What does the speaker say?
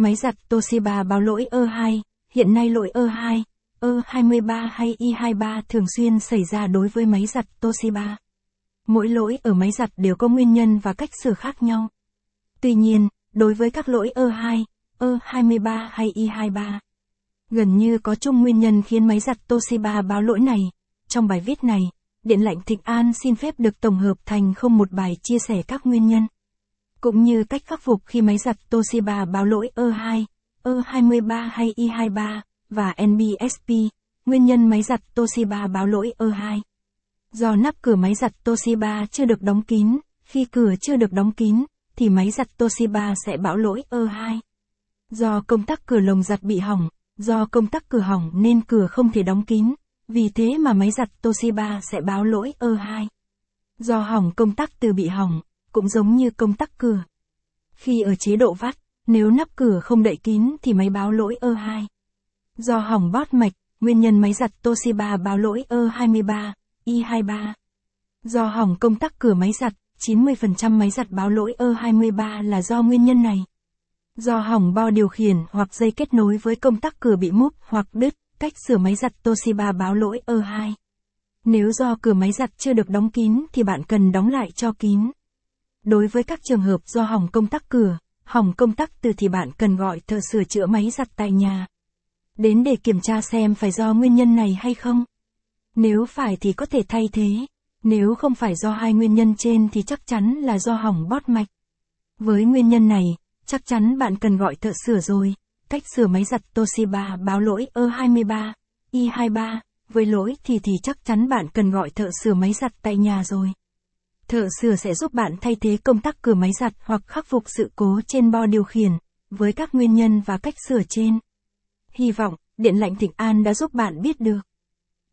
Máy giặt Toshiba báo lỗi E2, hiện nay lỗi E2, E23 hay I23 thường xuyên xảy ra đối với máy giặt Toshiba. Mỗi lỗi ở máy giặt đều có nguyên nhân và cách sửa khác nhau. Tuy nhiên, đối với các lỗi E2, E23 hay I23, gần như có chung nguyên nhân khiến máy giặt Toshiba báo lỗi này. Trong bài viết này, Điện lạnh Thịnh An xin phép được tổng hợp thành một bài chia sẻ các nguyên nhân, cũng như cách khắc phục khi máy giặt Toshiba báo lỗi E2, E23 hay I23, và NBSP, nguyên nhân máy giặt Toshiba báo lỗi E2. Do nắp cửa máy giặt Toshiba chưa được đóng kín, khi cửa chưa được đóng kín, thì máy giặt Toshiba sẽ báo lỗi E2. Do công tắc cửa lồng giặt bị hỏng, do công tắc cửa hỏng nên cửa không thể đóng kín, vì thế mà máy giặt Toshiba sẽ báo lỗi E2. Do hỏng công tắc từ bị hỏng, cũng giống như công tắc cửa. Khi ở chế độ vắt, nếu nắp cửa không đậy kín thì máy báo lỗi E2. Do hỏng bót mạch, nguyên nhân máy giặt Toshiba báo lỗi E23, I23. Do hỏng công tắc cửa máy giặt, 90% máy giặt báo lỗi E23 là do nguyên nhân này. Do hỏng bo điều khiển hoặc dây kết nối với công tắc cửa bị múp hoặc đứt, cách sửa máy giặt Toshiba báo lỗi E2. Nếu do cửa máy giặt chưa được đóng kín thì bạn cần đóng lại cho kín. Đối với các trường hợp do hỏng công tắc cửa, hỏng công tắc từ thì bạn cần gọi thợ sửa chữa máy giặt tại nhà đến để kiểm tra xem phải do nguyên nhân này hay không. Nếu phải thì có thể thay thế, nếu không phải do hai nguyên nhân trên thì chắc chắn là do hỏng bót mạch. Với nguyên nhân này, chắc chắn bạn cần gọi thợ sửa rồi. Cách sửa máy giặt Toshiba báo lỗi E23, I23, với lỗi thì chắc chắn bạn cần gọi thợ sửa máy giặt tại nhà rồi. Thợ sửa sẽ giúp bạn thay thế công tắc cửa máy giặt hoặc khắc phục sự cố trên bo điều khiển, với các nguyên nhân và cách sửa trên. Hy vọng, Điện lạnh Thịnh An đã giúp bạn biết được.